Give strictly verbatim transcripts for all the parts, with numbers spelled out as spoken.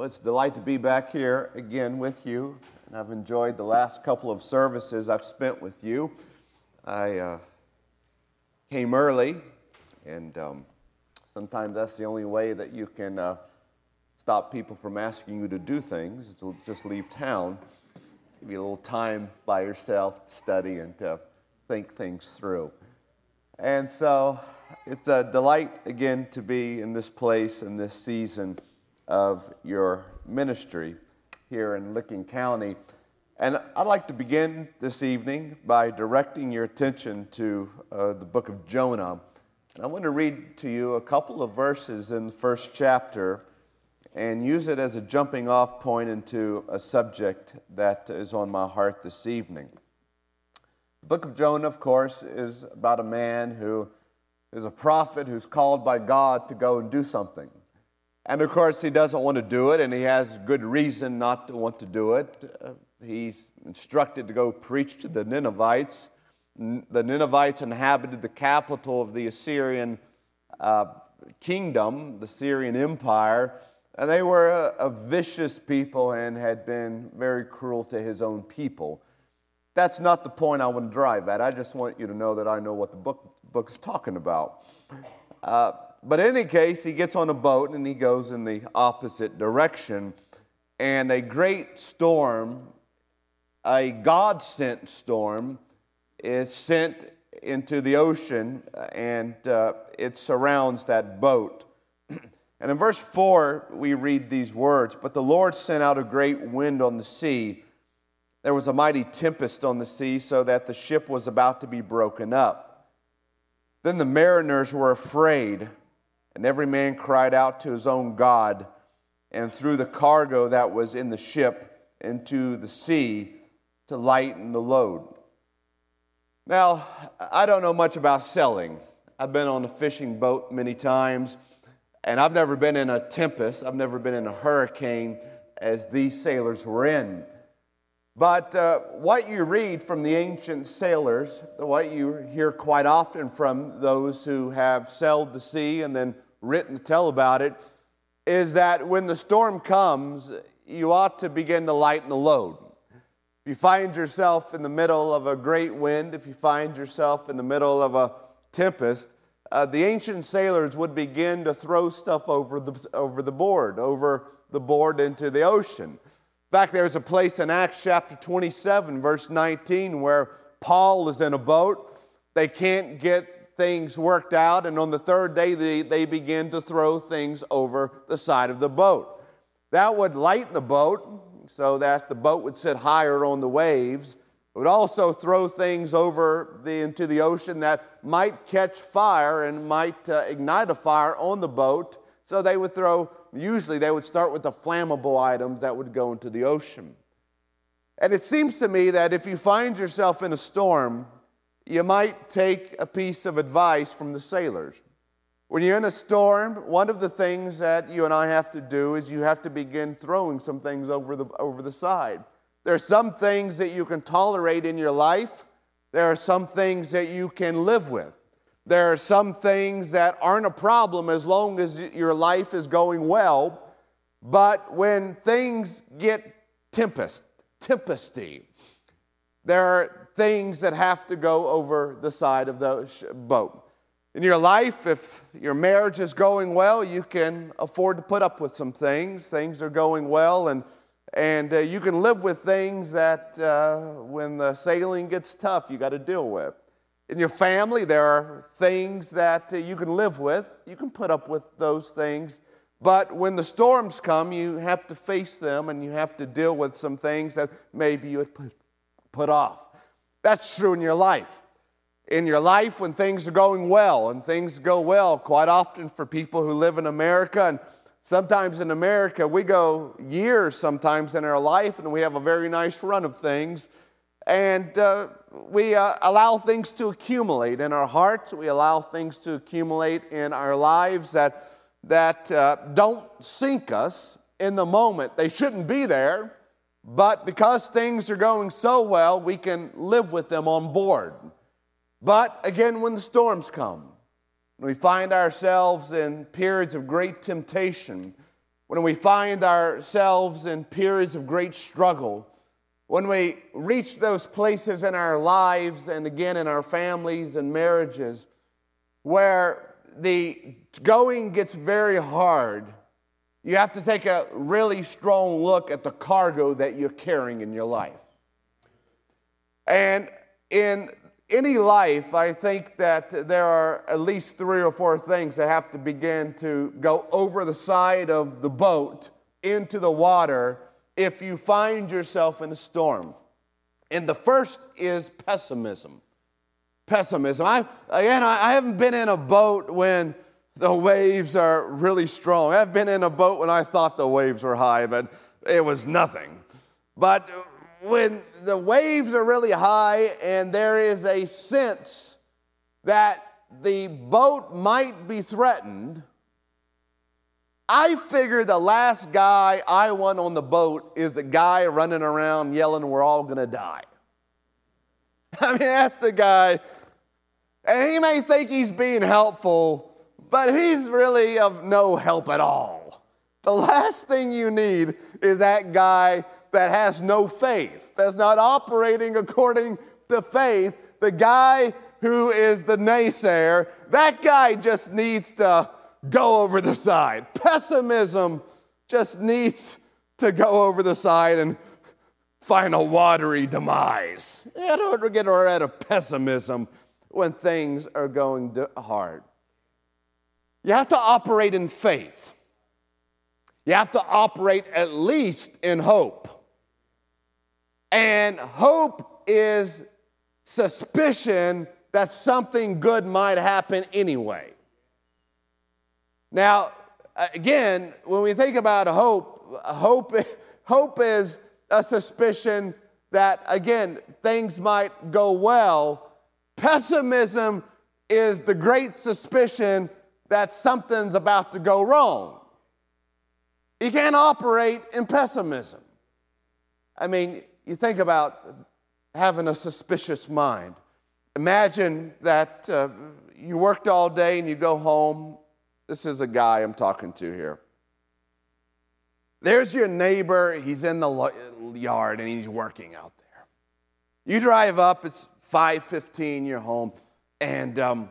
Well, it's a delight to be back here again with you. And I've enjoyed the last couple of services I've spent with you. I uh, came early, and um, sometimes that's the only way that you can uh, stop people from asking you to do things, is to just leave town. Give you a little time by yourself to study and to think things through. And so it's a delight again to be in this place in this season of your ministry here in Licking County. And I'd like to begin this evening by directing your attention to uh, the book of Jonah. And I want to read to you a couple of verses in the first chapter and use it as a jumping off point into a subject that is on my heart this evening. The book of Jonah, of course, is about a man who is a prophet who's called by God to go and do something. And of course, he doesn't want to do it, and he has good reason not to want to do it. Uh, he's instructed to go preach to the Ninevites. N- the Ninevites inhabited the capital of the Assyrian uh, kingdom, the Assyrian Empire, and they were a, a vicious people and had been very cruel to his own people. That's not the point I want to drive at. I just want you to know that I know what the book book's talking about. Uh, but in any case, he gets on a boat and he goes in the opposite direction. And a great storm, a God-sent storm, is sent into the ocean and uh, it surrounds that boat. And in verse four, we read these words, "But the Lord sent out a great wind on the sea. There was a mighty tempest on the sea, so that the ship was about to be broken up. Then the mariners were afraid, and every man cried out to his own God, and threw the cargo that was in the ship into the sea to lighten the load." Now, I don't know much about sailing. I've been on a fishing boat many times, and I've never been in a tempest. I've never been in a hurricane as these sailors were in. But uh, what you read from the ancient sailors, what you hear quite often from those who have sailed the sea and then written to tell about it, is that when the storm comes, you ought to begin to lighten the load. If you find yourself in the middle of a great wind, if you find yourself in the middle of a tempest, uh, the ancient sailors would begin to throw stuff over the, over the board, over the board into the ocean. In fact, there's a place in Acts chapter twenty-seven, verse nineteen, where Paul is in a boat. They can't get things worked out, and on the third day, they, they begin to throw things over the side of the boat. That would lighten the boat so that the boat would sit higher on the waves. It would also throw things over the, into the ocean that might catch fire and might uh, ignite a fire on the boat, so they would throw Usually they would start with the flammable items that would go into the ocean. And it seems to me that if you find yourself in a storm, you might take a piece of advice from the sailors. When you're in a storm, one of the things that you and I have to do is you have to begin throwing some things over the, over the side. There are some things that you can tolerate in your life. There are some things that you can live with. There are some things that aren't a problem as long as your life is going well, but when things get tempest, tempesty, there are things that have to go over the side of the boat. In your life, if your marriage is going well, you can afford to put up with some things. Things are going well, and and uh, you can live with things that uh, when the sailing gets tough, you got to deal with. In your family, there are things that uh, you can live with. You can put up with those things. But when the storms come, you have to face them and you have to deal with some things that maybe you had put, put off. That's true in your life. In your life, when things are going well, and things go well quite often for people who live in America, and sometimes in America, we go years sometimes in our life and we have a very nice run of things. And uh, we uh, allow things to accumulate in our hearts. We allow things to accumulate in our lives that, that uh, don't sink us in the moment. They shouldn't be there, but because things are going so well, we can live with them on board. But again, when the storms come, we find ourselves in periods of great temptation, when we find ourselves in periods of great struggle, when we reach those places in our lives and again in our families and marriages where the going gets very hard, you have to take a really strong look at the cargo that you're carrying in your life. And in any life, I think that there are at least three or four things that have to begin to go over the side of the boat into the water if you find yourself in a storm. And the first is pessimism. Pessimism. I, again, I haven't been in a boat when the waves are really strong. I've been in a boat when I thought the waves were high, but it was nothing. But when the waves are really high and there is a sense that the boat might be threatened, I figure the last guy I want on the boat is the guy running around yelling, "We're all going to die." I mean, that's the guy. And he may think he's being helpful, but he's really of no help at all. The last thing you need is that guy that has no faith, that's not operating according to faith, the guy who is the naysayer. That guy just needs to go over the side. Pessimism just needs to go over the side and find a watery demise. You don't get rid of pessimism when things are going hard. You have to operate in faith. You have to operate at least in hope. And hope is suspicion that something good might happen anyway. Now, again, when we think about hope, hope, hope is a suspicion that, again, things might go well. Pessimism is the great suspicion that something's about to go wrong. You can't operate in pessimism. I mean, you think about having a suspicious mind. Imagine that uh, you worked all day and you go home. This is a guy I'm talking to here. There's your neighbor. He's in the lo- yard and he's working out there. You drive up. It's five fifteen. You're home. And um,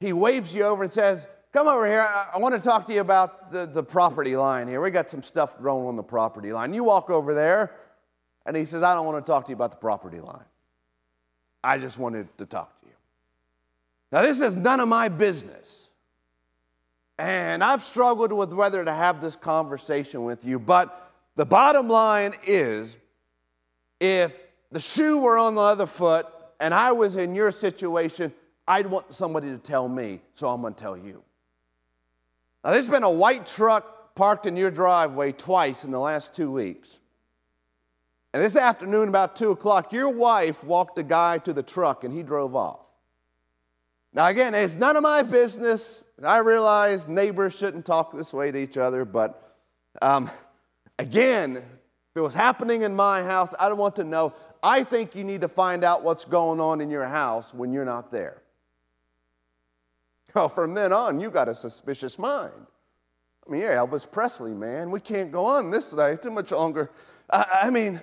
he waves you over and says, "Come over here. I, I want to talk to you about the, the property line here. We got some stuff growing on the property line." You walk over there. And he says, "I don't want to talk to you about the property line. I just wanted to talk to you. Now, this is none of my business. And I've struggled with whether to have this conversation with you. But the bottom line is, if the shoe were on the other foot and I was in your situation, I'd want somebody to tell me. So I'm going to tell you. Now, there's been a white truck parked in your driveway twice in the last two weeks. And this afternoon, about two o'clock, your wife walked a guy to the truck, and he drove off. Now, again, it's none of my business. I realize neighbors shouldn't talk this way to each other. But, um, again, if it was happening in my house, I don't want to know. I think you need to find out what's going on in your house when you're not there." Well, from then on, you got a suspicious mind. I mean, yeah, Elvis Presley, man. We can't go on this way too much longer. I, I mean...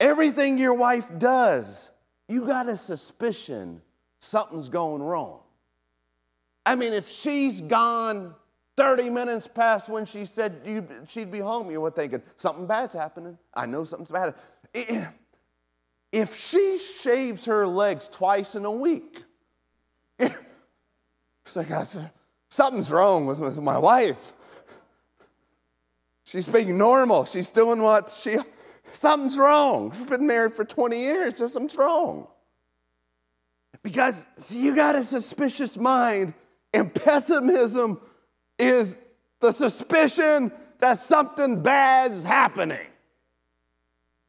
Everything your wife does, you got a suspicion something's going wrong. I mean, if she's gone thirty minutes past when she said you, she'd be home, you were thinking, something bad's happening. I know something's bad. If she shaves her legs twice in a week, it's like, I said, something's wrong with, with my wife. She's being normal. She's doing what she... Something's wrong. We've been married for twenty years. Something's wrong. Because see, you got a suspicious mind, and pessimism is the suspicion that something bad's happening.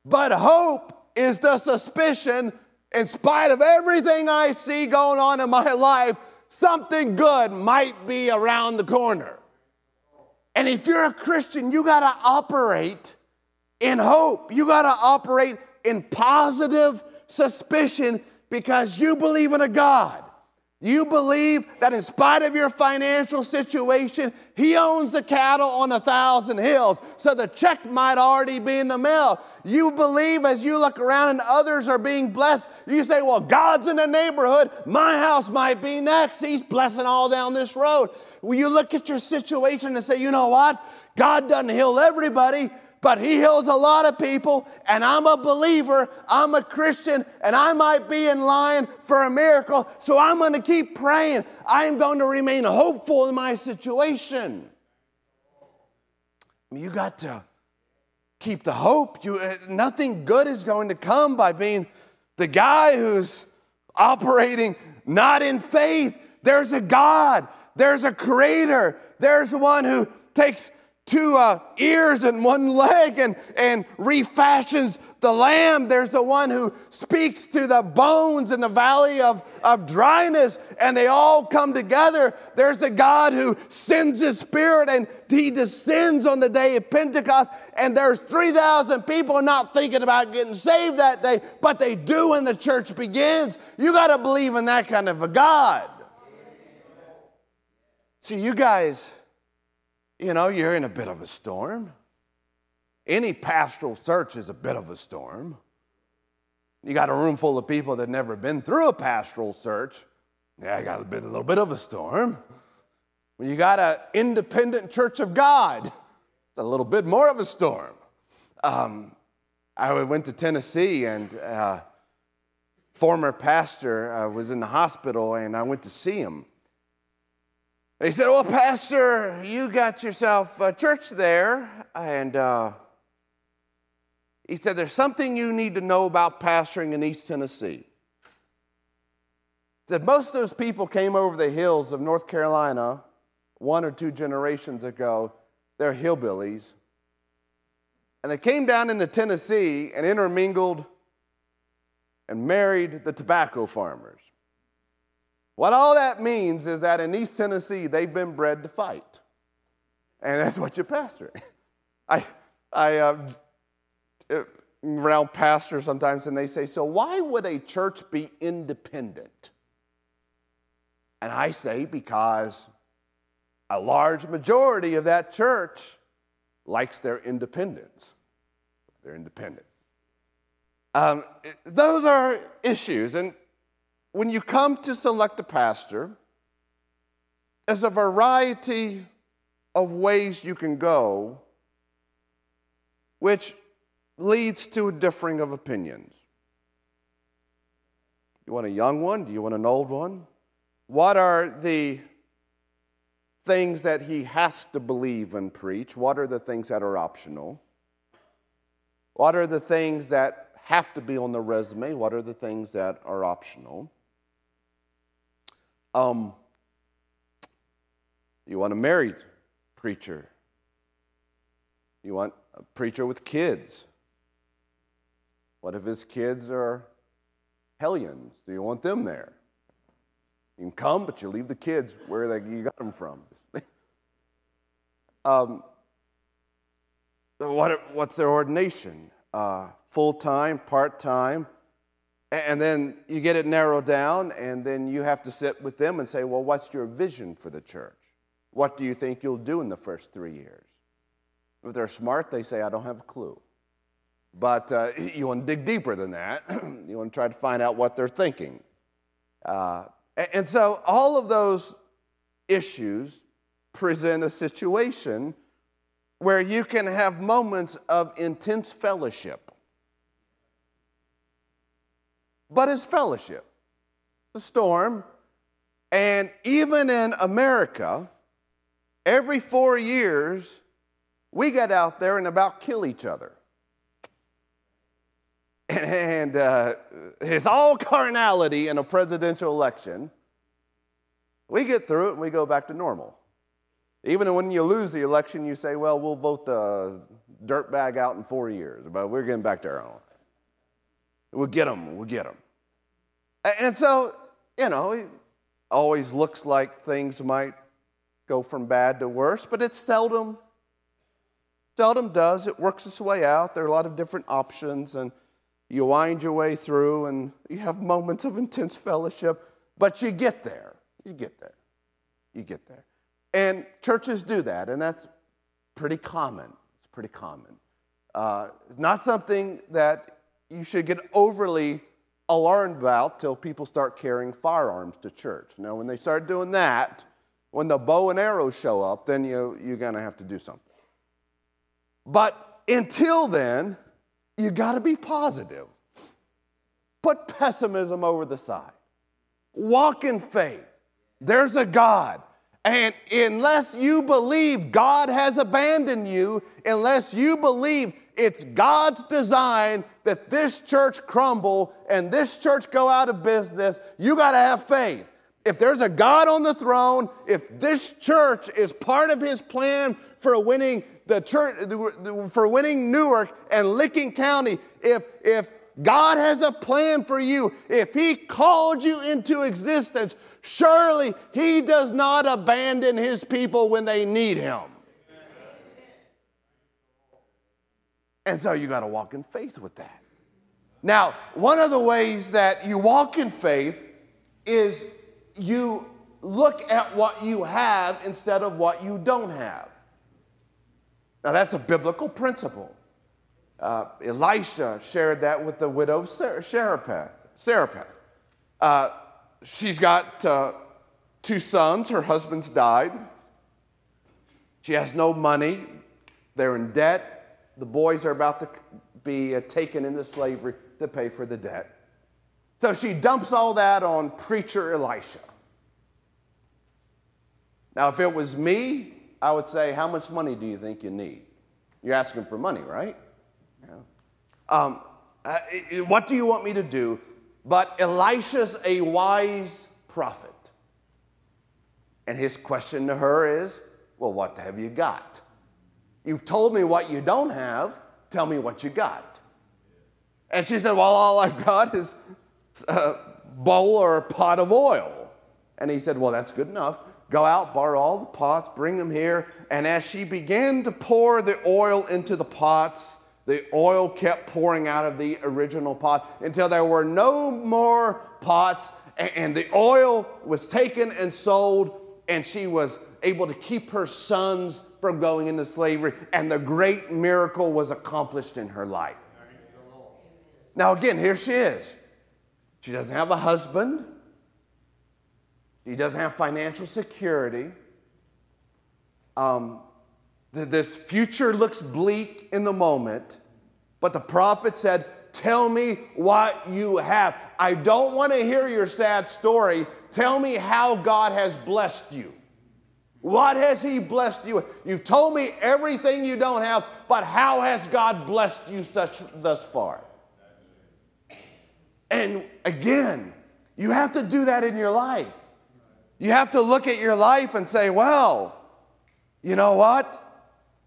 But hope is the suspicion, in spite of everything I see going on in my life, something good might be around the corner. And if you're a Christian, you got to operate in hope. You got to operate in positive suspicion because you believe in a God You believe that in spite of your financial situation, he owns the cattle on a thousand hills, so the check might already be in the mail. You believe as you look around and others are being blessed, you say, well, God's in the neighborhood. My house might be next. He's blessing all down this road. Well, you look at your situation and say, you know what? God doesn't heal everybody, but he heals a lot of people, and I'm a believer, I'm a Christian, and I might be in line for a miracle, so I'm going to keep praying. I'm going to remain hopeful in my situation. You got to keep the hope. You, nothing good is going to come by being the guy who's operating not in faith. There's a God. There's a creator. There's one who takes two uh, ears and one leg and, and refashions the lamb. There's the one who speaks to the bones in the valley of, of dryness, and they all come together. There's the God who sends his spirit, and he descends on the day of Pentecost, and there's three thousand people not thinking about getting saved that day, but they do when the church begins. You got to believe in that kind of a God. See, you guys... You know, you're in a bit of a storm. Any pastoral church is a bit of a storm. You got a room full of people that never been through a pastoral church. Yeah, I got a, bit, a little bit of a storm. When you got an independent church of God, it's a little bit more of a storm. Um, I went to Tennessee, and uh, former pastor uh, was in the hospital, and I went to see him. They said, well, Pastor, you got yourself a church there. And uh, he said, there's something you need to know about pastoring in East Tennessee. He said, most of those people came over the hills of North Carolina one or two generations ago. They're hillbillies. And they came down into Tennessee and intermingled and married the tobacco farmers. What all that means is that in East Tennessee, they've been bred to fight. And that's what you're pastoring. I, I uh, around pastors sometimes, and they say, so why would a church be independent? And I say, because a large majority of that church likes their independence. They're independent. Um, those are issues. And when you come to select a pastor, there's a variety of ways you can go, which leads to a differing of opinions. You want a young one? Do you want an old one? What are the things that he has to believe and preach? What are the things that are optional? What are the things that have to be on the resume? What are the things that are optional? Um, you want a married preacher. You want a preacher with kids. What if his kids are hellions? Do you want them there? You can come, but you leave the kids where they, you got them from. um, what, what's their ordination? Uh, full-time, part-time. And then you get it narrowed down, and then you have to sit with them and say, well, what's your vision for the church? What do you think you'll do in the first three years? If they're smart, they say, I don't have a clue. But uh, you want to dig deeper than that. You want to try to find out what they're thinking. Uh, and so all of those issues present a situation where you can have moments of intense fellowship. But it's fellowship, the storm. And even in America, every four years, we get out there and about kill each other. And uh, it's all carnality in a presidential election. We get through it and we go back to normal. Even when you lose the election, you say, well, we'll vote the dirtbag out in four years, but we're getting back to our own. We'll get them, we'll get them. And so, you know, it always looks like things might go from bad to worse, but it seldom, seldom does. It works its way out. There are a lot of different options, and you wind your way through, and you have moments of intense fellowship, but you get there. you get there. You get there. And churches do that, and that's pretty common. It's pretty common. Uh, it's not something that you should get overly alarmed about till people start carrying firearms to church. Now, when they start doing that, when the bow and arrows show up, then you, you're going to have to do something. But until then, you got to be positive. Put pessimism over the side. Walk in faith. There's a God. And unless you believe God has abandoned you, unless you believe it's God's design that this church crumble and this church go out of business, you got to have faith. If there's a God on the throne, if this church is part of his plan for winning the church, for winning Newark and Licking County, if if God has a plan for you, if he called you into existence, surely he does not abandon his people when they need him. And so you got to walk in faith with that. Now, one of the ways that you walk in faith is you look at what you have instead of what you don't have. Now, that's a biblical principle. Uh, Elisha shared that with the widow Sarepeth. Sarepeth. Uh, she's got uh, two sons. Her husband's died. She has no money. They're in debt. The boys are about to be uh, taken into slavery to pay for the debt. So she dumps all that on preacher Elisha. Now, if it was me, I would say, how much money do you think you need? You're asking for money, right? Yeah. Um, uh, what do you want me to do? But Elisha's a wise prophet. And his question to her is, well, what have you got? You've told me what you don't have. Tell me what you got. And she said, well, all I've got is a bowl or a pot of oil. And he said, well, that's good enough. Go out, borrow all the pots, bring them here. And as she began to pour the oil into the pots, the oil kept pouring out of the original pot until there were no more pots, and the oil was taken and sold, and she was able to keep her sons from going into slavery, and the great miracle was accomplished in her life. Now again, here she is. She doesn't have a husband. She doesn't have financial security. Um... This future looks bleak in the moment, but the prophet said, tell me what you have. I don't want to hear your sad story. Tell me how God has blessed you. What has he blessed you with? You've told me everything you don't have, but how has God blessed you such thus far? And again, you have to do that in your life. You have to look at your life and say, well, you know what?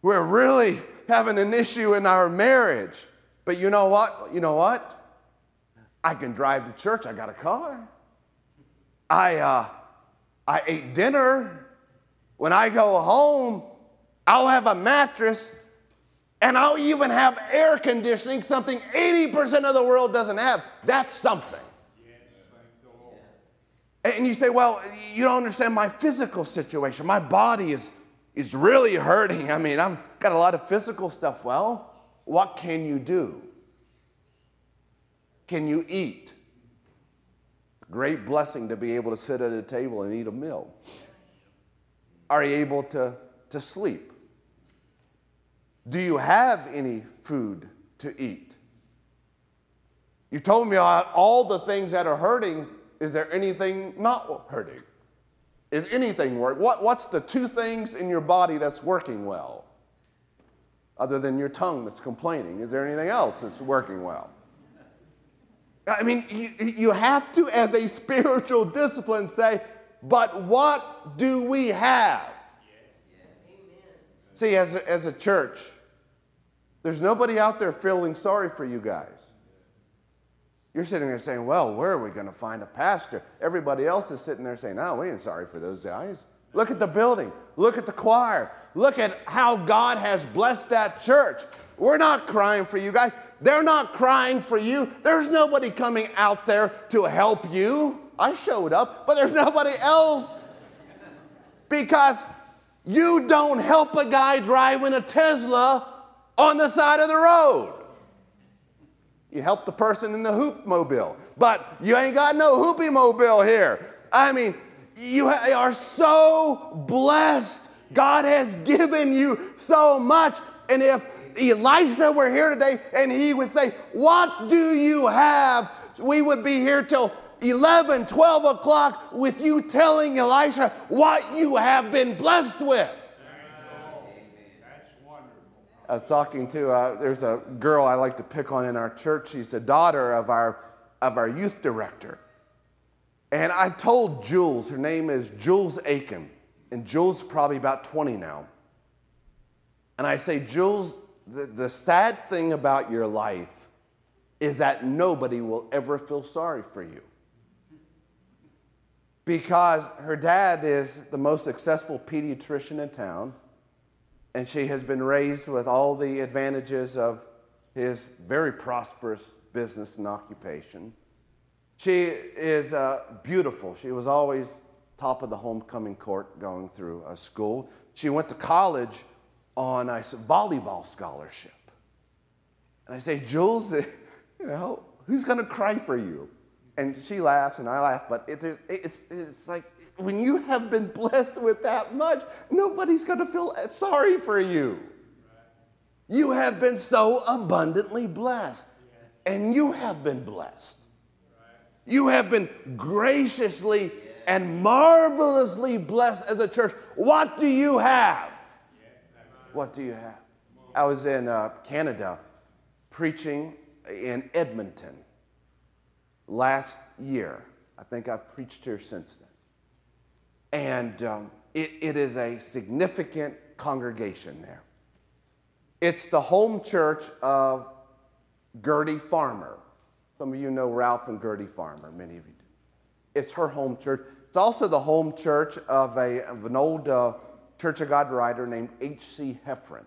We're really having an issue in our marriage. But you know what? You know what? I can drive to church. I got a car. I, uh, I ate dinner. When I go home, I'll have a mattress. And I'll even have air conditioning, something eighty percent of the world doesn't have. That's something. And you say, well, you don't understand my physical situation. My body is... It's really hurting. I mean, I've got a lot of physical stuff. Well, what can you do? Can you eat? Great blessing to be able to sit at a table and eat a meal. Are you able to, to sleep? Do you have any food to eat? You told me all the things that are hurting. Is there anything not hurting? Is anything work? What, what's the two things in your body that's working well? Other than your tongue that's complaining, is there anything else that's working well? I mean, you, you have to, as a spiritual discipline, say, but what do we have? Yeah. Yeah. See, as a, as a church, there's nobody out there feeling sorry for you guys. You're sitting there saying, well, where are we going to find a pastor? Everybody else is sitting there saying, no, we ain't sorry for those guys. Look at the building. Look at the choir. Look at how God has blessed that church. We're not crying for you guys. They're not crying for you. There's nobody coming out there to help you. I showed up, but there's nobody else. because you don't help a guy driving a Tesla on the side of the road. You help the person in the hoop mobile, but you ain't got no hoopy mobile here. I mean, you are so blessed. God has given you so much. And if Elisha were here today and he would say, what do you have? We would be here till eleven, twelve o'clock with you telling Elisha what you have been blessed with. I was talking to, uh, there's a girl I like to pick on in our church. She's the daughter of our, of our youth director. And I've told Jules, her name is Jules Aiken. And Jules probably about twenty now. And I say, Jules, the, the sad thing about your life is that nobody will ever feel sorry for you. Because her dad is the most successful pediatrician in town. And she has been raised with all the advantages of his very prosperous business and occupation. She is uh, beautiful. She was always top of the homecoming court going through a school. She went to college on a volleyball scholarship. And I say, Jules, you know, who's going to cry for you? And she laughs and I laugh, but it, it, it's, it's like, when you have been blessed with that much, nobody's going to feel sorry for you. You have been so abundantly blessed, and you have been blessed. You have been graciously and marvelously blessed as a church. What do you have? What do you have? I was in uh, Canada preaching in Edmonton last year. I think I've preached here since then. And um, it, it is a significant congregation there. It's the home church of Gertie Farmer. Some of you know Ralph and Gertie Farmer, many of you do. It's her home church. It's also the home church of, a, of an old uh, Church of God writer named H C Heffron.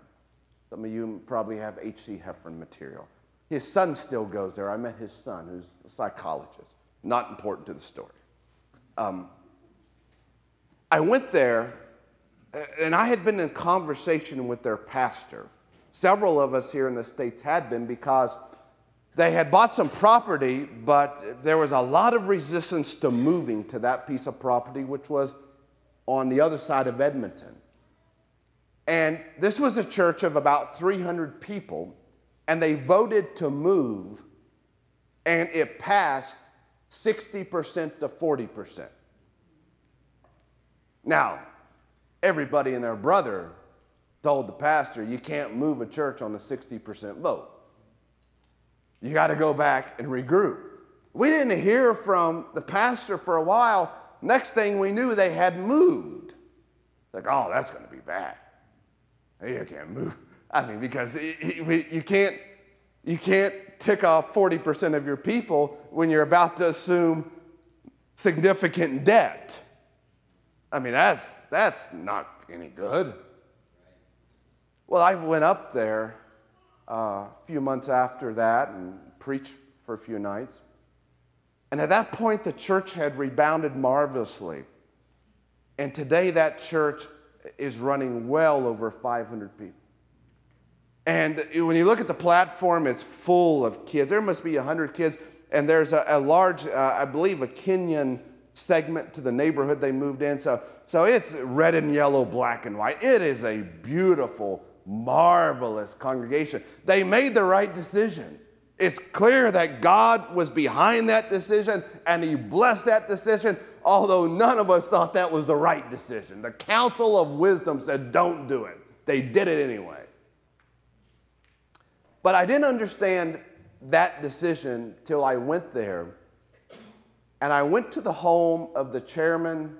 Some of you probably have H C Heffron material. His son still goes there. I met his son, who's a psychologist. Not important to the story. Um, I went there, and I had been in conversation with their pastor. Several of us here in the States had been, because they had bought some property, but there was a lot of resistance to moving to that piece of property, which was on the other side of Edmonton. And this was a church of about three hundred people, and they voted to move, and it passed sixty percent to forty percent. Now, everybody and their brother told the pastor, you can't move a church on a sixty percent vote. You got to go back and regroup. We didn't hear from the pastor for a while. Next thing we knew, they had moved. Like, oh, that's going to be bad. You can't move. I mean, because you can't, you can't tick off forty percent of your people when you're about to assume significant debt. I mean, that's, that's not any good. Well, I went up there uh, a few months after that and preached for a few nights. And at that point, the church had rebounded marvelously. And today that church is running well over five hundred people. And when you look at the platform, it's full of kids. There must be one hundred kids. And there's a, a large, uh, I believe, a Kenyan segment to the neighborhood they moved in. So, so it's red and yellow, black and white. It is a beautiful, marvelous congregation. They made the right decision. It's clear that God was behind that decision, and he blessed that decision, although none of us thought that was the right decision. The counsel of wisdom said, don't do it. They did it anyway. But I didn't understand that decision till I went there. And I went to the home of the chairman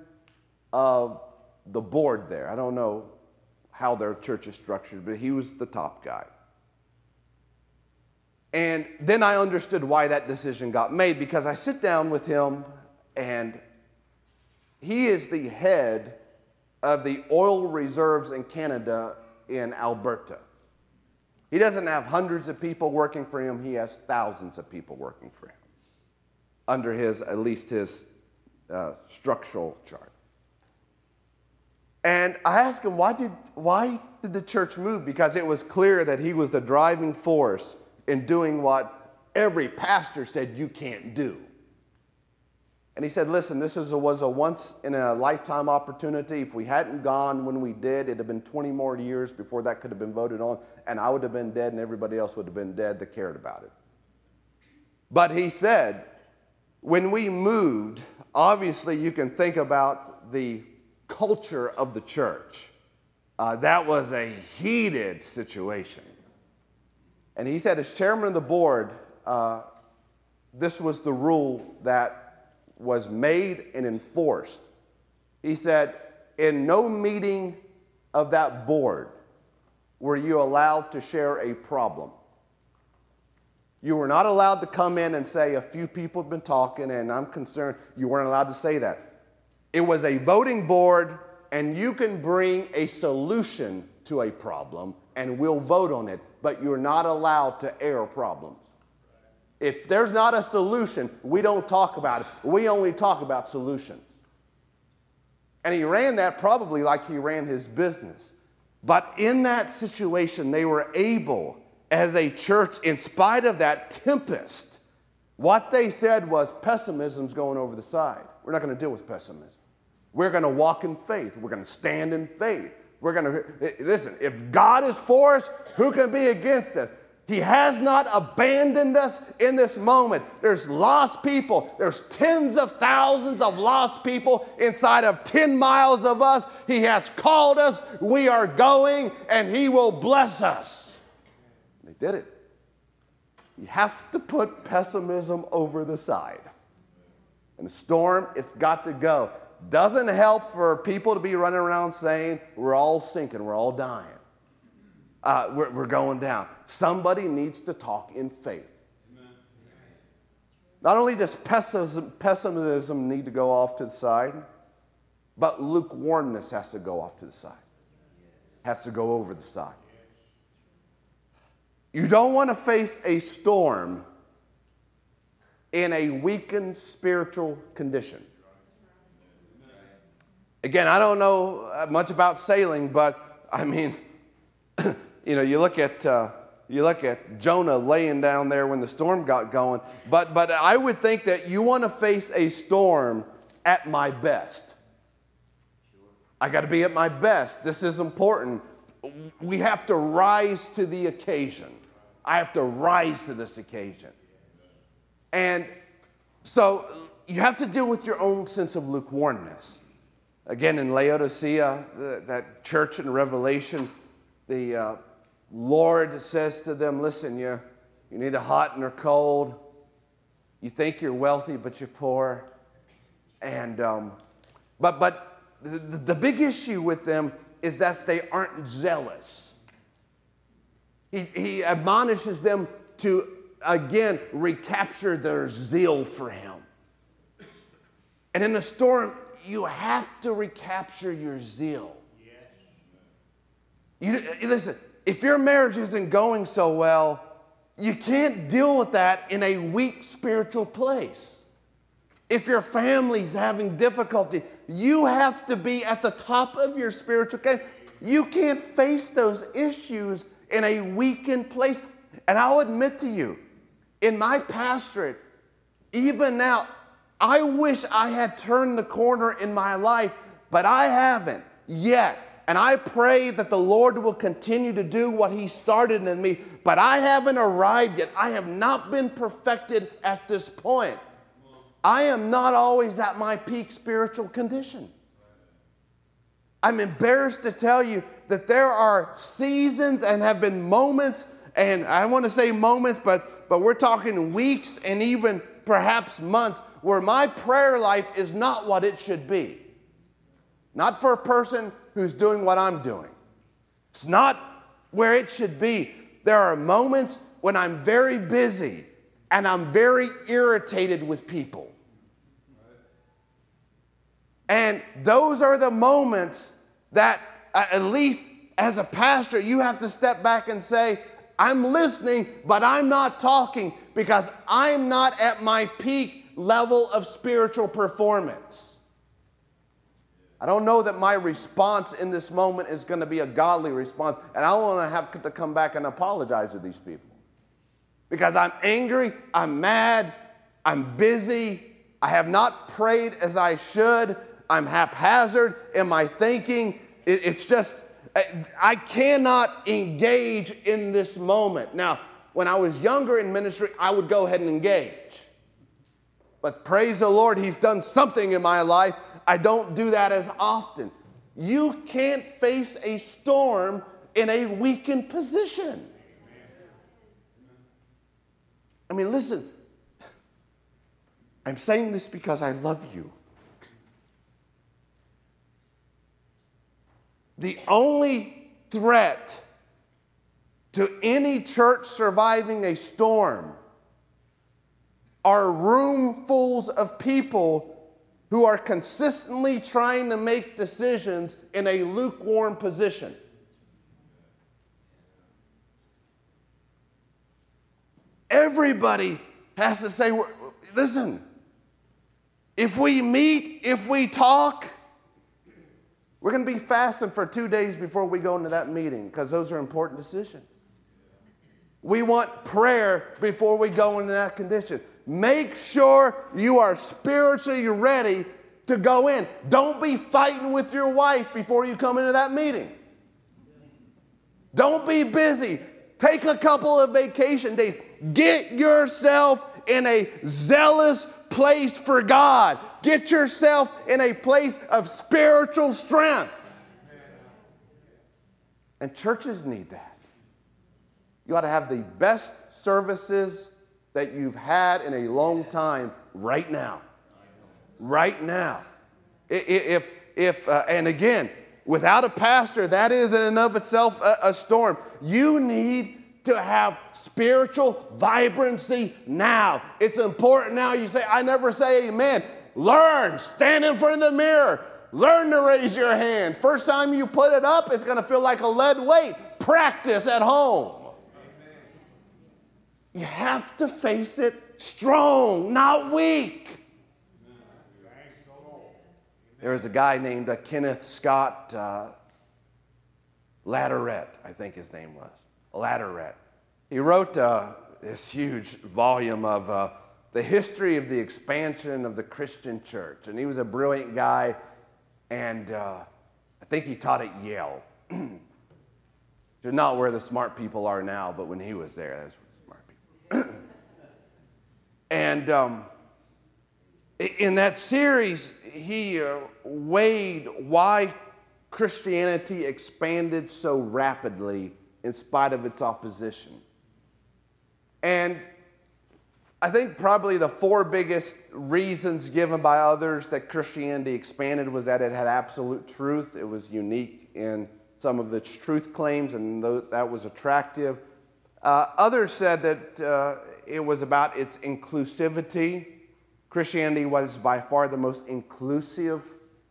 of the board there. I don't know how their church is structured, but he was the top guy. And then I understood why that decision got made, because I sit down with him, and he is the head of the oil reserves in Canada in Alberta. He doesn't have hundreds of people working for him. He has thousands of people working for him, under his, at least his uh, structural chart. And I asked him, why did, why did the church move? Because it was clear that he was the driving force in doing what every pastor said you can't do. And he said, listen, this is a, was a once-in-a-lifetime opportunity. If we hadn't gone when we did, it would have been twenty more years before that could have been voted on, and I would have been dead, and everybody else would have been dead that cared about it. But he said, when we moved, obviously you can think about the culture of the church. Uh, that was a heated situation. And he said, as chairman of the board, uh, this was the rule that was made and enforced. He said, in no meeting of that board were you allowed to share a problem. You were not allowed to come in and say, a few people have been talking and I'm concerned. You weren't allowed to say that. It was a voting board, and you can bring a solution to a problem and we'll vote on it, but you're not allowed to air problems. If there's not a solution, we don't talk about it. We only talk about solutions. And he ran that probably like he ran his business. But in that situation, they were able, as a church, in spite of that tempest, what they said was, pessimism's going over the side. We're not going to deal with pessimism. We're going to walk in faith. We're going to stand in faith. We're going to, listen, if God is for us, who can be against us? He has not abandoned us in this moment. There's lost people. There's tens of thousands of lost people inside of ten miles of us. He has called us. We are going, and he will bless us. They did it. You have to put pessimism over the side. In the storm, it's got to go. Doesn't help for people to be running around saying, we're all sinking, we're all dying. Uh, we're, we're going down. Somebody needs to talk in faith. Amen. Not only does pessimism, pessimism need to go off to the side, but lukewarmness has to go off to the side. Has to go over the side. You don't want to face a storm in a weakened spiritual condition. Again, I don't know much about sailing, but I mean, you know, you look at uh, you look at Jonah laying down there when the storm got going. But but I would think that you want to face a storm at my best. I got to be at my best. This is important. We have to rise to the occasion. I have to rise to this occasion. And so you have to deal with your own sense of lukewarmness. Again, in Laodicea, that church in Revelation, the uh, Lord says to them, listen, you're, you're neither hot nor cold. You think you're wealthy, but you're poor. And, um, but but the, the big issue with them is that they aren't zealous. He, he admonishes them to, again, recapture their zeal for him. And in a storm, you have to recapture your zeal. You, listen, if your marriage isn't going so well, you can't deal with that in a weak spiritual place. If your family's having difficulty, you have to be at the top of your spiritual game. You can't face those issues in a weakened place. And I'll admit to you, in my pastorate, even now, I wish I had turned the corner in my life, but I haven't yet. And I pray that the Lord will continue to do what he started in me. But I haven't arrived yet. I have not been perfected at this point. I am not always at my peak spiritual condition. I'm embarrassed to tell you that there are seasons and have been moments, and I want to say moments, but, but we're talking weeks and even perhaps months, where my prayer life is not what it should be. Not for a person who's doing what I'm doing. It's not where it should be. There are moments when I'm very busy and I'm very irritated with people. And those are the moments that, at least as a pastor, you have to step back and say, I'm listening, but I'm not talking because I'm not at my peak level of spiritual performance. I don't know that my response in this moment is going to be a godly response, and I don't want to have to come back and apologize to these people. Because I'm angry, I'm mad, I'm busy, I have not prayed as I should, I'm haphazard in my thinking. It, it's just, I cannot engage in this moment. Now, when I was younger in ministry, I would go ahead and engage. But praise the Lord, He's done something in my life. I don't do that as often. You can't face a storm in a weakened position. I mean, listen, I'm saying this because I love you. The only threat to any church surviving a storm are roomfuls of people who are consistently trying to make decisions in a lukewarm position. Everybody has to say, listen, if we meet, if we talk, we're going to be fasting for two days before we go into that meeting because those are important decisions. We want prayer before we go into that condition. Make sure you are spiritually ready to go in. Don't be fighting with your wife before you come into that meeting. Don't be busy. Take a couple of vacation days. Get yourself in a zealous place for God. Get yourself in a place of spiritual strength. And churches need that. You ought to have the best services that you've had in a long time right now. Right now. If, if uh, and again, without a pastor, that is in and of itself a, a storm. You need to have spiritual vibrancy now. It's important now. You say, I never say amen. Learn. Stand in front of the mirror. Learn to raise your hand. First time you put it up, it's going to feel like a lead weight. Practice at home. You have to face it strong, not weak. There was a guy named uh, Kenneth Scott uh, Latterette, I think his name was, Latterette. He wrote uh, this huge volume of uh, the history of the expansion of the Christian church. And he was a brilliant guy, and uh, I think he taught at Yale. Not where the smart people are now, but when he was there, that's and um, in that series, he uh, weighed why Christianity expanded so rapidly in spite of its opposition. And I think probably the four biggest reasons given by others that Christianity expanded was that it had absolute truth. It was unique in some of its truth claims, and that was attractive. Uh, others said that uh, it was about its inclusivity. Christianity was by far the most inclusive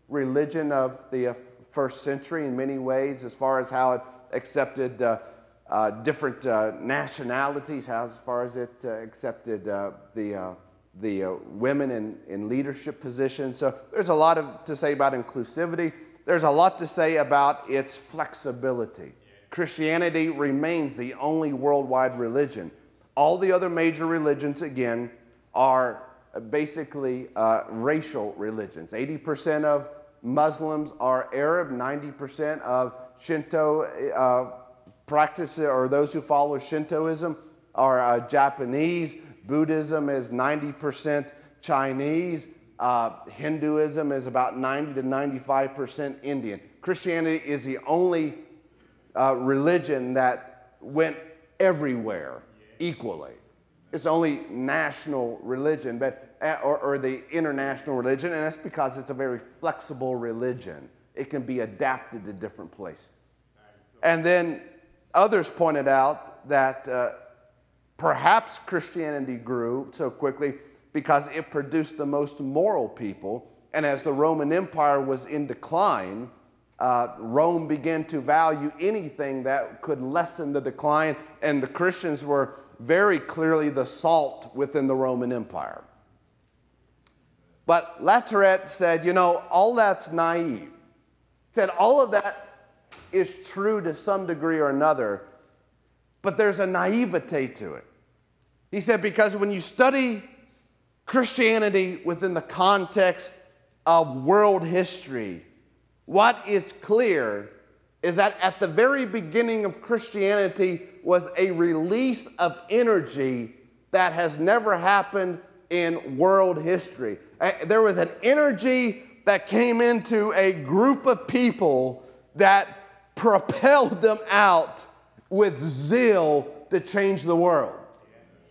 religion of the uh, first century in many ways, as far as how it accepted uh, uh, different uh, nationalities, how, as far as it uh, accepted uh, the, uh, the uh, women in, in leadership positions. So there's a lot of, to say about inclusivity. There's a lot to say about its flexibility. Christianity remains the only worldwide religion. All the other major religions, again, are basically uh, racial religions. eighty percent of Muslims are Arab, ninety percent of Shinto uh, practice, or those who follow Shintoism, are uh, Japanese. Buddhism is ninety percent Chinese. Uh, Hinduism is about ninety to ninety-five percent Indian. Christianity is the only Uh, religion that went everywhere equally. It's only national religion, but or, or the international religion, and that's because it's a very flexible religion. It can be adapted to different places. And then others pointed out that uh, perhaps Christianity grew so quickly because it produced the most moral people, and as the Roman Empire was in decline, Uh, Rome began to value anything that could lessen the decline, and the Christians were very clearly the salt within the Roman Empire. But Latterette said, you know, all that's naive. said all of that is true to some degree or another, but there's a naivete to it. He said, because when you study Christianity within the context of world history, what is clear is that at the very beginning of Christianity was a release of energy that has never happened in world history. There was an energy that came into a group of people that propelled them out with zeal to change the world.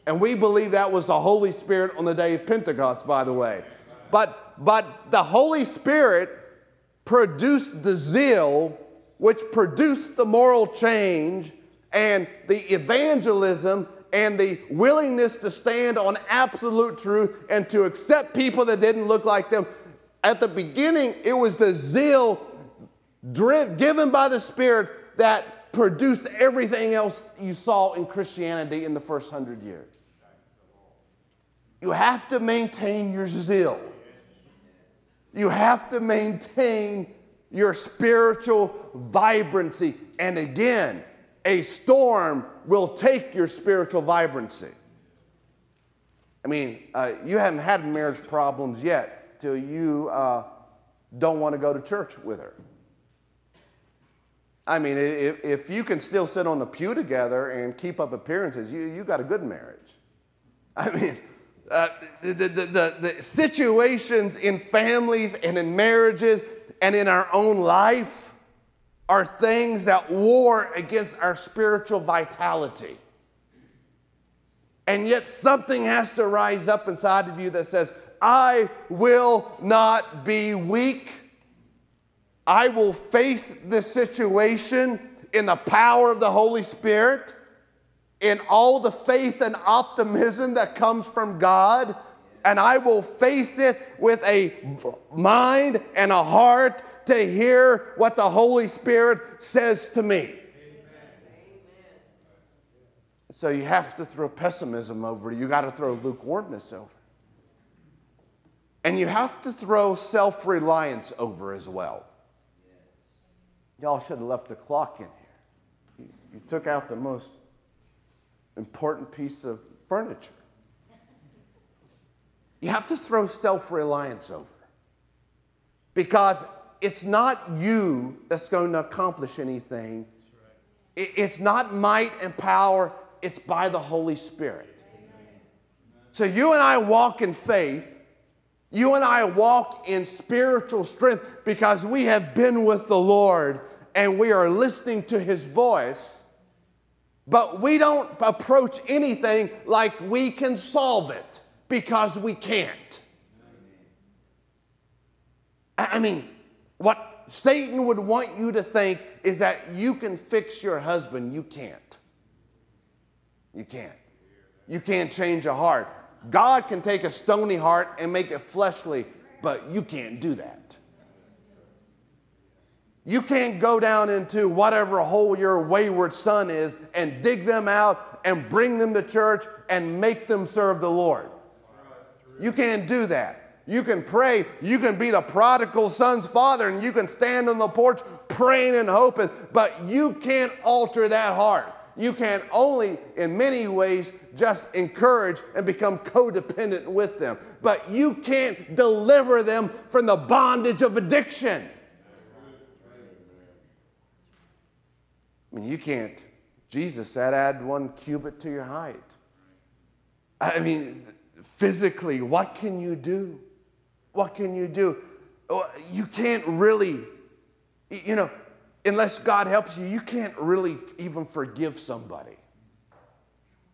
And we believe that was the Holy Spirit on the day of Pentecost, by the way. But, but the Holy Spirit produced the zeal, which produced the moral change and the evangelism and the willingness to stand on absolute truth and to accept people that didn't look like them. At the beginning, it was the zeal given by the Spirit that produced everything else you saw in Christianity in the first hundred years. You have to maintain your zeal. You have to maintain your spiritual vibrancy. And again, a storm will take your spiritual vibrancy. I mean, uh, you haven't had marriage problems yet till you uh, don't want to go to church with her. I mean, if, if you can still sit on the pew together and keep up appearances, you, you got a good marriage. I mean, uh, the, the, the, the situations in families and in marriages and in our own life are things that war against our spiritual vitality. And yet something has to rise up inside of you that says, I will not be weak. I will face this situation in the power of the Holy Spirit, in all the faith and optimism that comes from God, and I will face it with a mind and a heart to hear what the Holy Spirit says to me. Amen. So you have to throw pessimism over. You got to throw lukewarmness over. And you have to throw self-reliance over as well. Y'all should have left the clock in here. You, you took out the most important piece of furniture. You have to throw self-reliance over, because it's not you that's going to accomplish anything. It, it's not might and power. It's by the Holy Spirit. Amen. So you and I walk in faith. You and I walk in spiritual strength because we have been with the Lord and we are listening to His voice, but we don't approach anything like we can solve it, because we can't. I mean, what Satan would want you to think is that you can fix your husband. You can't. You can't. You can't change a heart. God can take a stony heart and make it fleshly, but you can't do that. You can't go down into whatever hole your wayward son is and dig them out and bring them to church and make them serve the Lord. You can't do that. You can pray. You can be the prodigal son's father, and you can stand on the porch praying and hoping, but you can't alter that heart. You can only, in many ways, just encourage and become codependent with them. But you can't deliver them from the bondage of addiction. I mean, you can't. Jesus said, add one cubit to your height. I mean, physically, what can you do? What can you do? You can't really, you know, unless God helps you, you can't really even forgive somebody.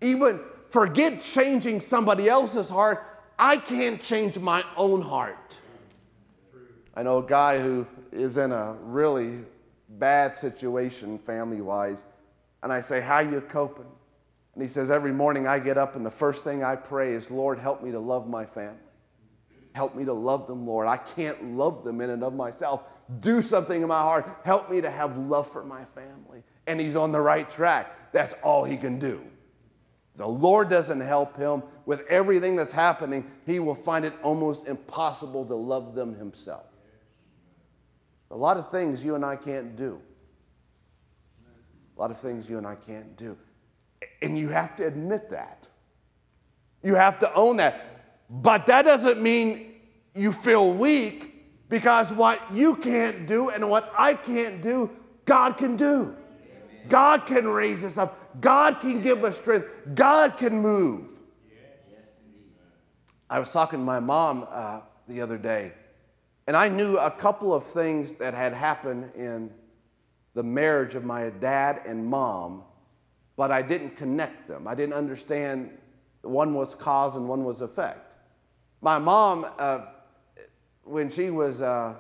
Even forget changing somebody else's heart. I can't change my own heart. I know a guy who is in a really bad situation family-wise, and I say, how you coping? And he says, every morning I get up and the first thing I pray is, Lord, help me to love my family. Help me to love them, Lord. I can't love them in and of myself. Do something in my heart. Help me to have love for my family. And he's on the right track. That's all he can do. The Lord doesn't help him with everything that's happening. He will find it almost impossible to love them himself. A lot of things you and I can't do. A lot of things you and I can't do. And you have to admit that. You have to own that. But that doesn't mean you feel weak, because what you can't do and what I can't do, God can do. God can raise us up. God can give us strength. God can move. I was talking to my mom uh, the other day, and I knew a couple of things that had happened in the marriage of my dad and mom, but I didn't connect them. I didn't understand one was cause and one was effect. My mom, uh, when she was uh,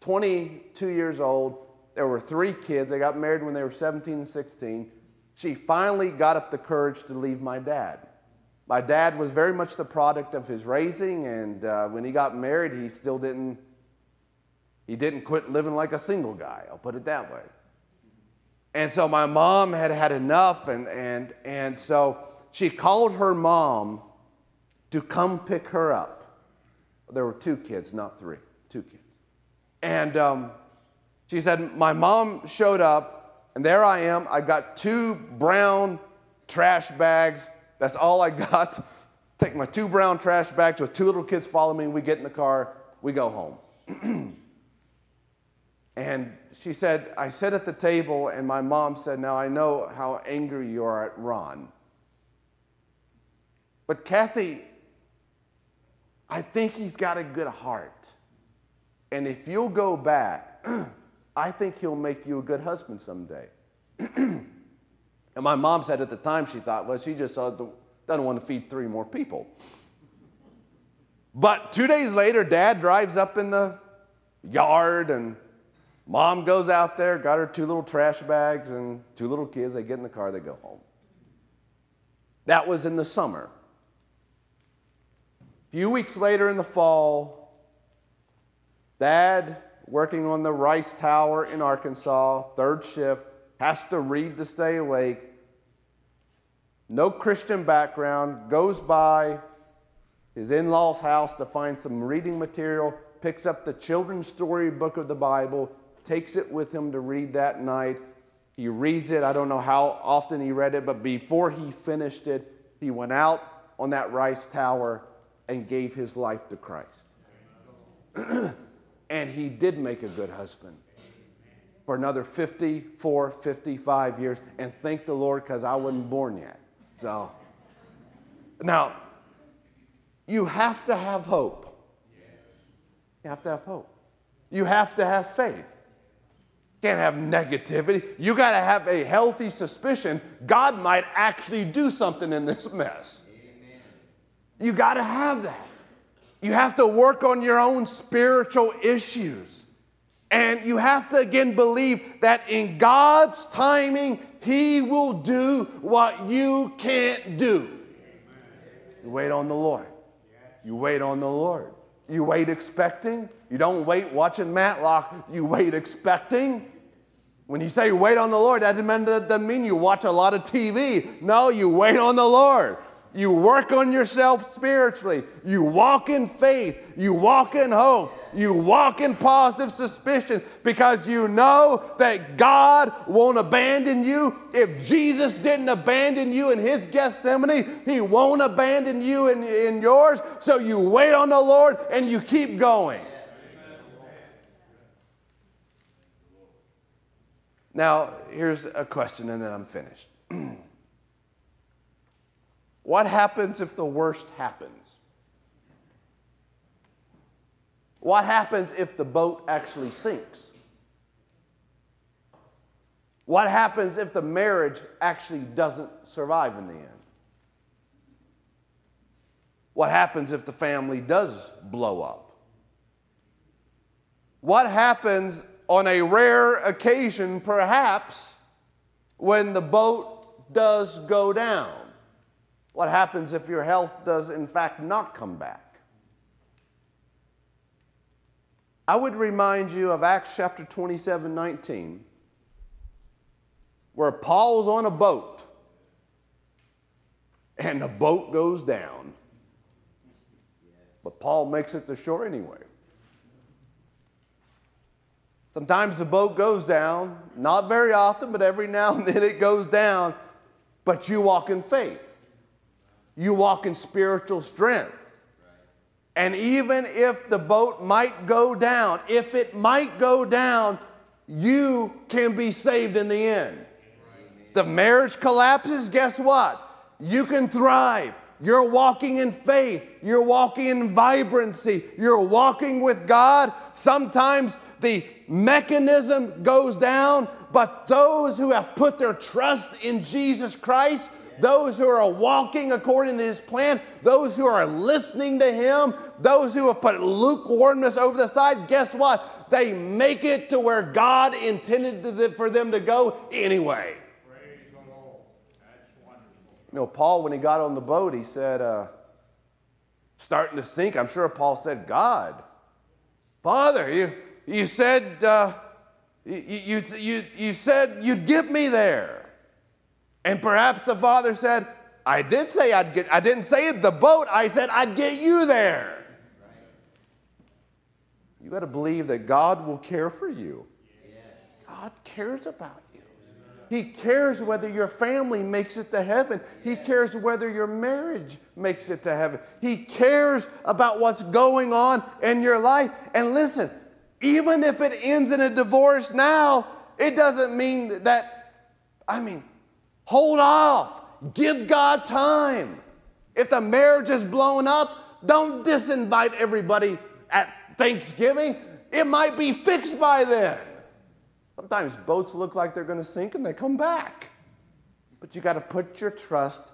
twenty-two years old, there were three kids. They got married when they were seventeen and sixteen. She finally got up the courage to leave my dad. My dad was very much the product of his raising, and uh, when he got married, he still didn't, he didn't quit living like a single guy. I'll put it that way. And so my mom had had enough, and, and, and so she called her mom to come pick her up. There were two kids, not three, two kids. And um, she said, my mom showed up, and there I am. I've got two brown trash bags. That's all I got. Take my two brown trash bags with two little kids follow me. We get in the car. We go home. And she said, I sat at the table, and my mom said, now I know how angry you are at Ron. But Kathy, I think he's got a good heart. And if you'll go back, I think he'll make you a good husband someday. And my mom said at the time, she thought, well, she just doesn't want to feed three more people. But two days later, Dad drives up in the yard, and Mom goes out there, got her two little trash bags and two little kids. They get in the car, they go home. That was in the summer. A few weeks later in the fall, Dad, working on the Rice Tower in Arkansas, third shift, has to read to stay awake, no Christian background, goes by his in-law's house to find some reading material, picks up the children's story book of the Bible, takes it with him to read that night. He reads it. I don't know how often he read it, but before he finished it, he went out on that Rice Tower and gave his life to Christ. And he did make a good husband for another fifty-four, fifty-five years, and thank the Lord, because I wasn't born yet. So, now, you have to have hope. You have to have hope. You have to have faith. You can't have negativity. You got to have a healthy suspicion God might actually do something in this mess. Amen. You got to have that. You have to work on your own spiritual issues. And you have to, again, believe that in God's timing, He will do what you can't do. You wait on the Lord. You wait on the Lord. You wait expecting. You don't wait watching Matlock. You wait expecting. When you say you wait on the Lord, that doesn't mean you watch a lot of T V. No, you wait on the Lord. You work on yourself spiritually. You walk in faith. You walk in hope. You walk in positive suspicion, because you know that God won't abandon you. If Jesus didn't abandon you in His Gethsemane, He won't abandon you in, in yours. So you wait on the Lord and you keep going. Now, here's a question, and then I'm finished. What happens if the worst happens? What happens if the boat actually sinks? What happens if the marriage actually doesn't survive in the end? What happens if the family does blow up? What happens on a rare occasion, perhaps, when the boat does go down? What happens if your health does, in fact, not come back? I would remind you of Acts chapter twenty-seven, nineteen, where Paul's on a boat, and the boat goes down. But Paul makes it to shore anyway. Sometimes the boat goes down, not very often, but every now and then it goes down. But you walk in faith. You walk in spiritual strength. And even if the boat might go down, if it might go down, you can be saved in the end. The marriage collapses, guess what? You can thrive. You're walking in faith. You're walking in vibrancy. You're walking with God. Sometimes the mechanism goes down, but those who have put their trust in Jesus Christ, those who are walking according to His plan, those who are listening to Him, those who have put lukewarmness over the side, guess what? They make it to where God intended for them to go anyway. Praise the Lord. That's wonderful. You know, Paul, when he got on the boat, he said, uh, starting to sink, I'm sure Paul said, God, Father, you, you said, uh, you, you, you, you said you'd get me there. And perhaps the Father said, I did say I'd get, I didn't say it, the boat, I said I'd get you there. Right. You got to believe that God will care for you. Yes. God cares about you. Yes. He cares whether your family makes it to heaven. Yes. He cares whether your marriage makes it to heaven. He cares about what's going on in your life. And listen, even if it ends in a divorce now, it doesn't mean that, I mean, hold off. Give God time. If the marriage is blown up, don't disinvite everybody at Thanksgiving. It might be fixed by then. Sometimes boats look like they're going to sink and they come back. But you got to put your trust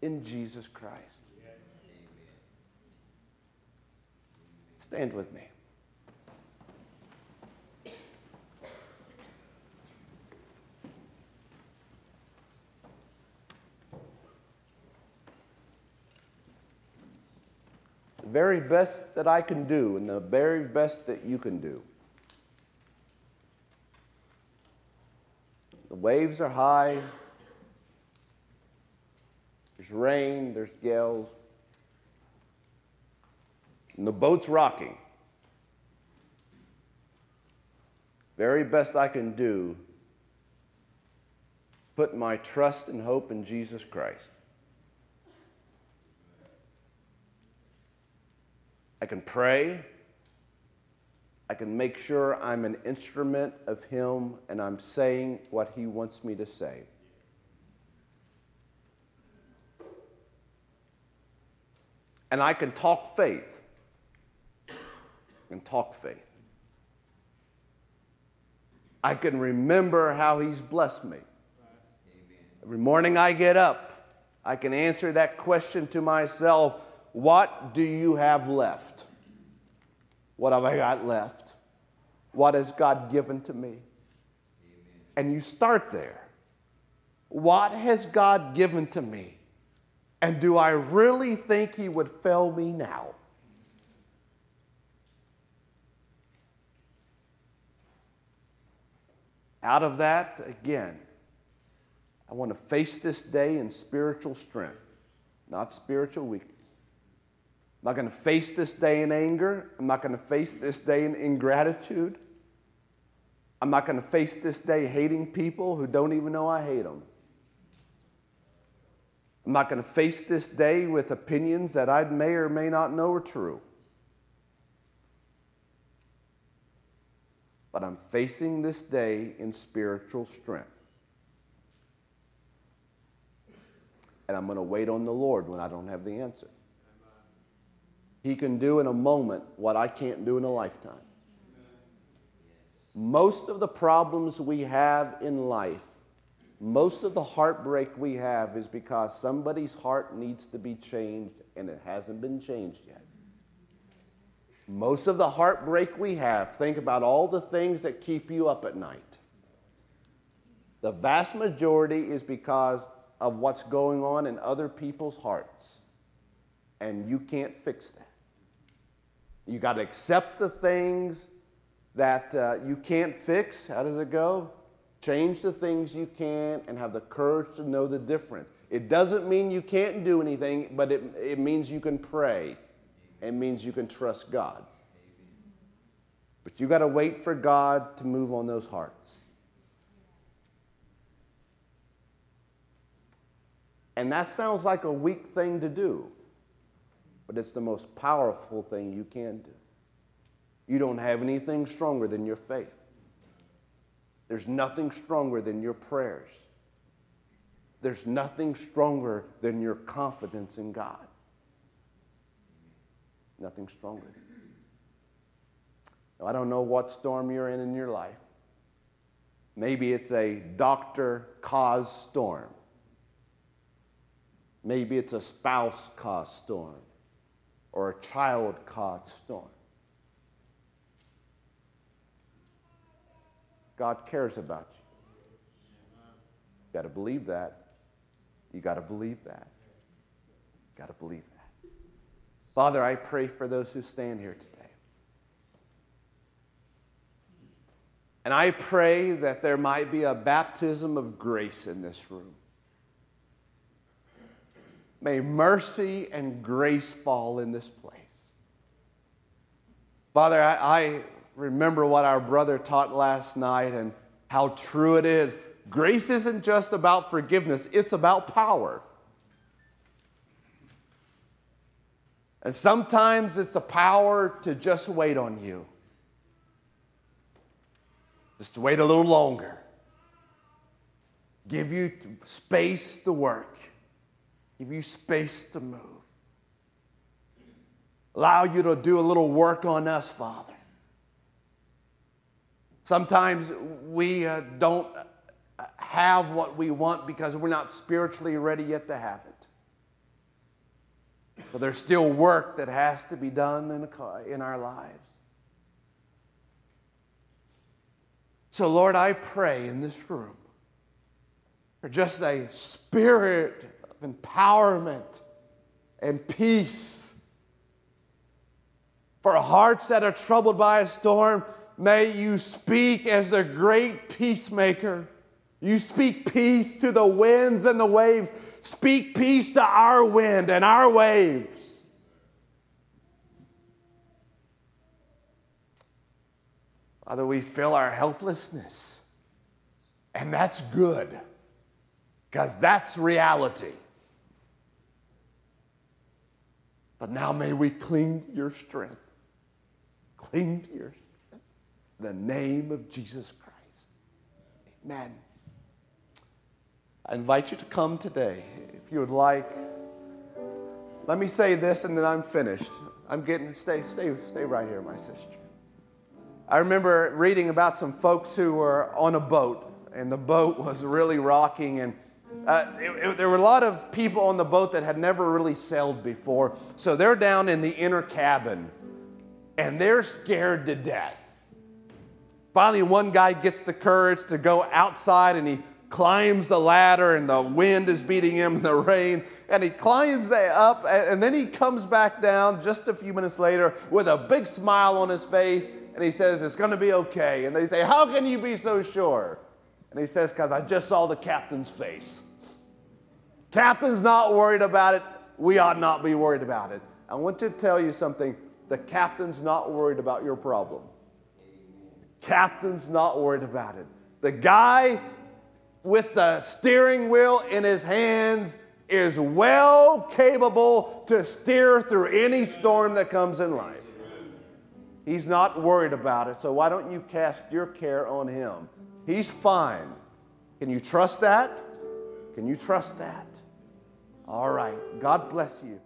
in Jesus Christ. Stand with me. The very best that I can do and the very best that you can do. The waves are high. There's rain, there's gales. And the boat's rocking. The very best I can do, put my trust and hope in Jesus Christ. I can pray. I can make sure I'm an instrument of Him and I'm saying what He wants me to say. And I can talk faith. I can talk faith. I can remember how He's blessed me. Every morning I get up, I can answer that question to myself. What do you have left? What have I got left? What has God given to me? Amen. And you start there. What has God given to me? And do I really think He would fail me now? Out of that, again, I want to face this day in spiritual strength, not spiritual weakness. I'm not going to face this day in anger. I'm not going to face this day in ingratitude. I'm not going to face this day hating people who don't even know I hate them. I'm not going to face this day with opinions that I may or may not know are true. But I'm facing this day in spiritual strength. And I'm going to wait on the Lord when I don't have the answer. He can do in a moment what I can't do in a lifetime. Most of the problems we have in life, most of the heartbreak we have is because somebody's heart needs to be changed and it hasn't been changed yet. Most of the heartbreak we have, think about all the things that keep you up at night. The vast majority is because of what's going on in other people's hearts. And you can't fix that. You got to accept the things that uh, you can't fix. How does it go? Change the things you can and have the courage to know the difference. It doesn't mean you can't do anything, but it, it means you can pray. It means you can trust God. But you got to wait for God to move on those hearts. And that sounds like a weak thing to do, but it's the most powerful thing you can do. You don't have anything stronger than your faith. There's nothing stronger than your prayers. There's nothing stronger than your confidence in God. Nothing stronger. Now, I don't know what storm you're in in your life. Maybe it's a doctor-caused storm. Maybe it's a spouse-caused storm or a child-caused storm. God cares about you. You got to believe that. You got to believe that. You got to believe that. Father, I pray for those who stand here today. And I pray that there might be a baptism of grace in this room. May mercy and grace fall in this place. Father, I, I remember what our brother taught last night and how true it is. Grace isn't just about forgiveness, it's about power. And sometimes it's the power to just wait on you. Just wait a little longer. Give you space to work. Give you space to move. Allow you to do a little work on us, Father. Sometimes we uh, don't have what we want because we're not spiritually ready yet to have it. But there's still work that has to be done in, a, in our lives. So, Lord, I pray in this room for just a spirit of empowerment and peace. For hearts that are troubled by a storm, may you speak as the great peacemaker. You speak peace to the winds and the waves. Speak peace to our wind and our waves. Father, we feel our helplessness. And that's good, because that's reality. But now may we cling to your strength. Cling to your strength. In the name of Jesus Christ. Amen. I invite you to come today if you would like. Let me say this and then I'm finished. I'm getting, stay, stay, stay right here, my sister. I remember reading about some folks who were on a boat, and the boat was really rocking, and uh, it, it, there were a lot of people on the boat that had never really sailed before, so they're down in the inner cabin, and they're scared to death. Finally, one guy gets the courage to go outside, and he climbs the ladder, and the wind is beating him in the rain, and he climbs up, and then he comes back down just a few minutes later with a big smile on his face, and he says, "It's going to be okay." And they say, "How can you be so sure?" And he says, "Because I just saw the captain's face." Captain's not worried about it. We ought not be worried about it. I want to tell you something. The captain's not worried about your problem. Captain's not worried about it. The guy with the steering wheel in his hands is well capable to steer through any storm that comes in life. He's not worried about it, so why don't you cast your care on him? He's fine. Can you trust that? Can you trust that? All right. God bless you.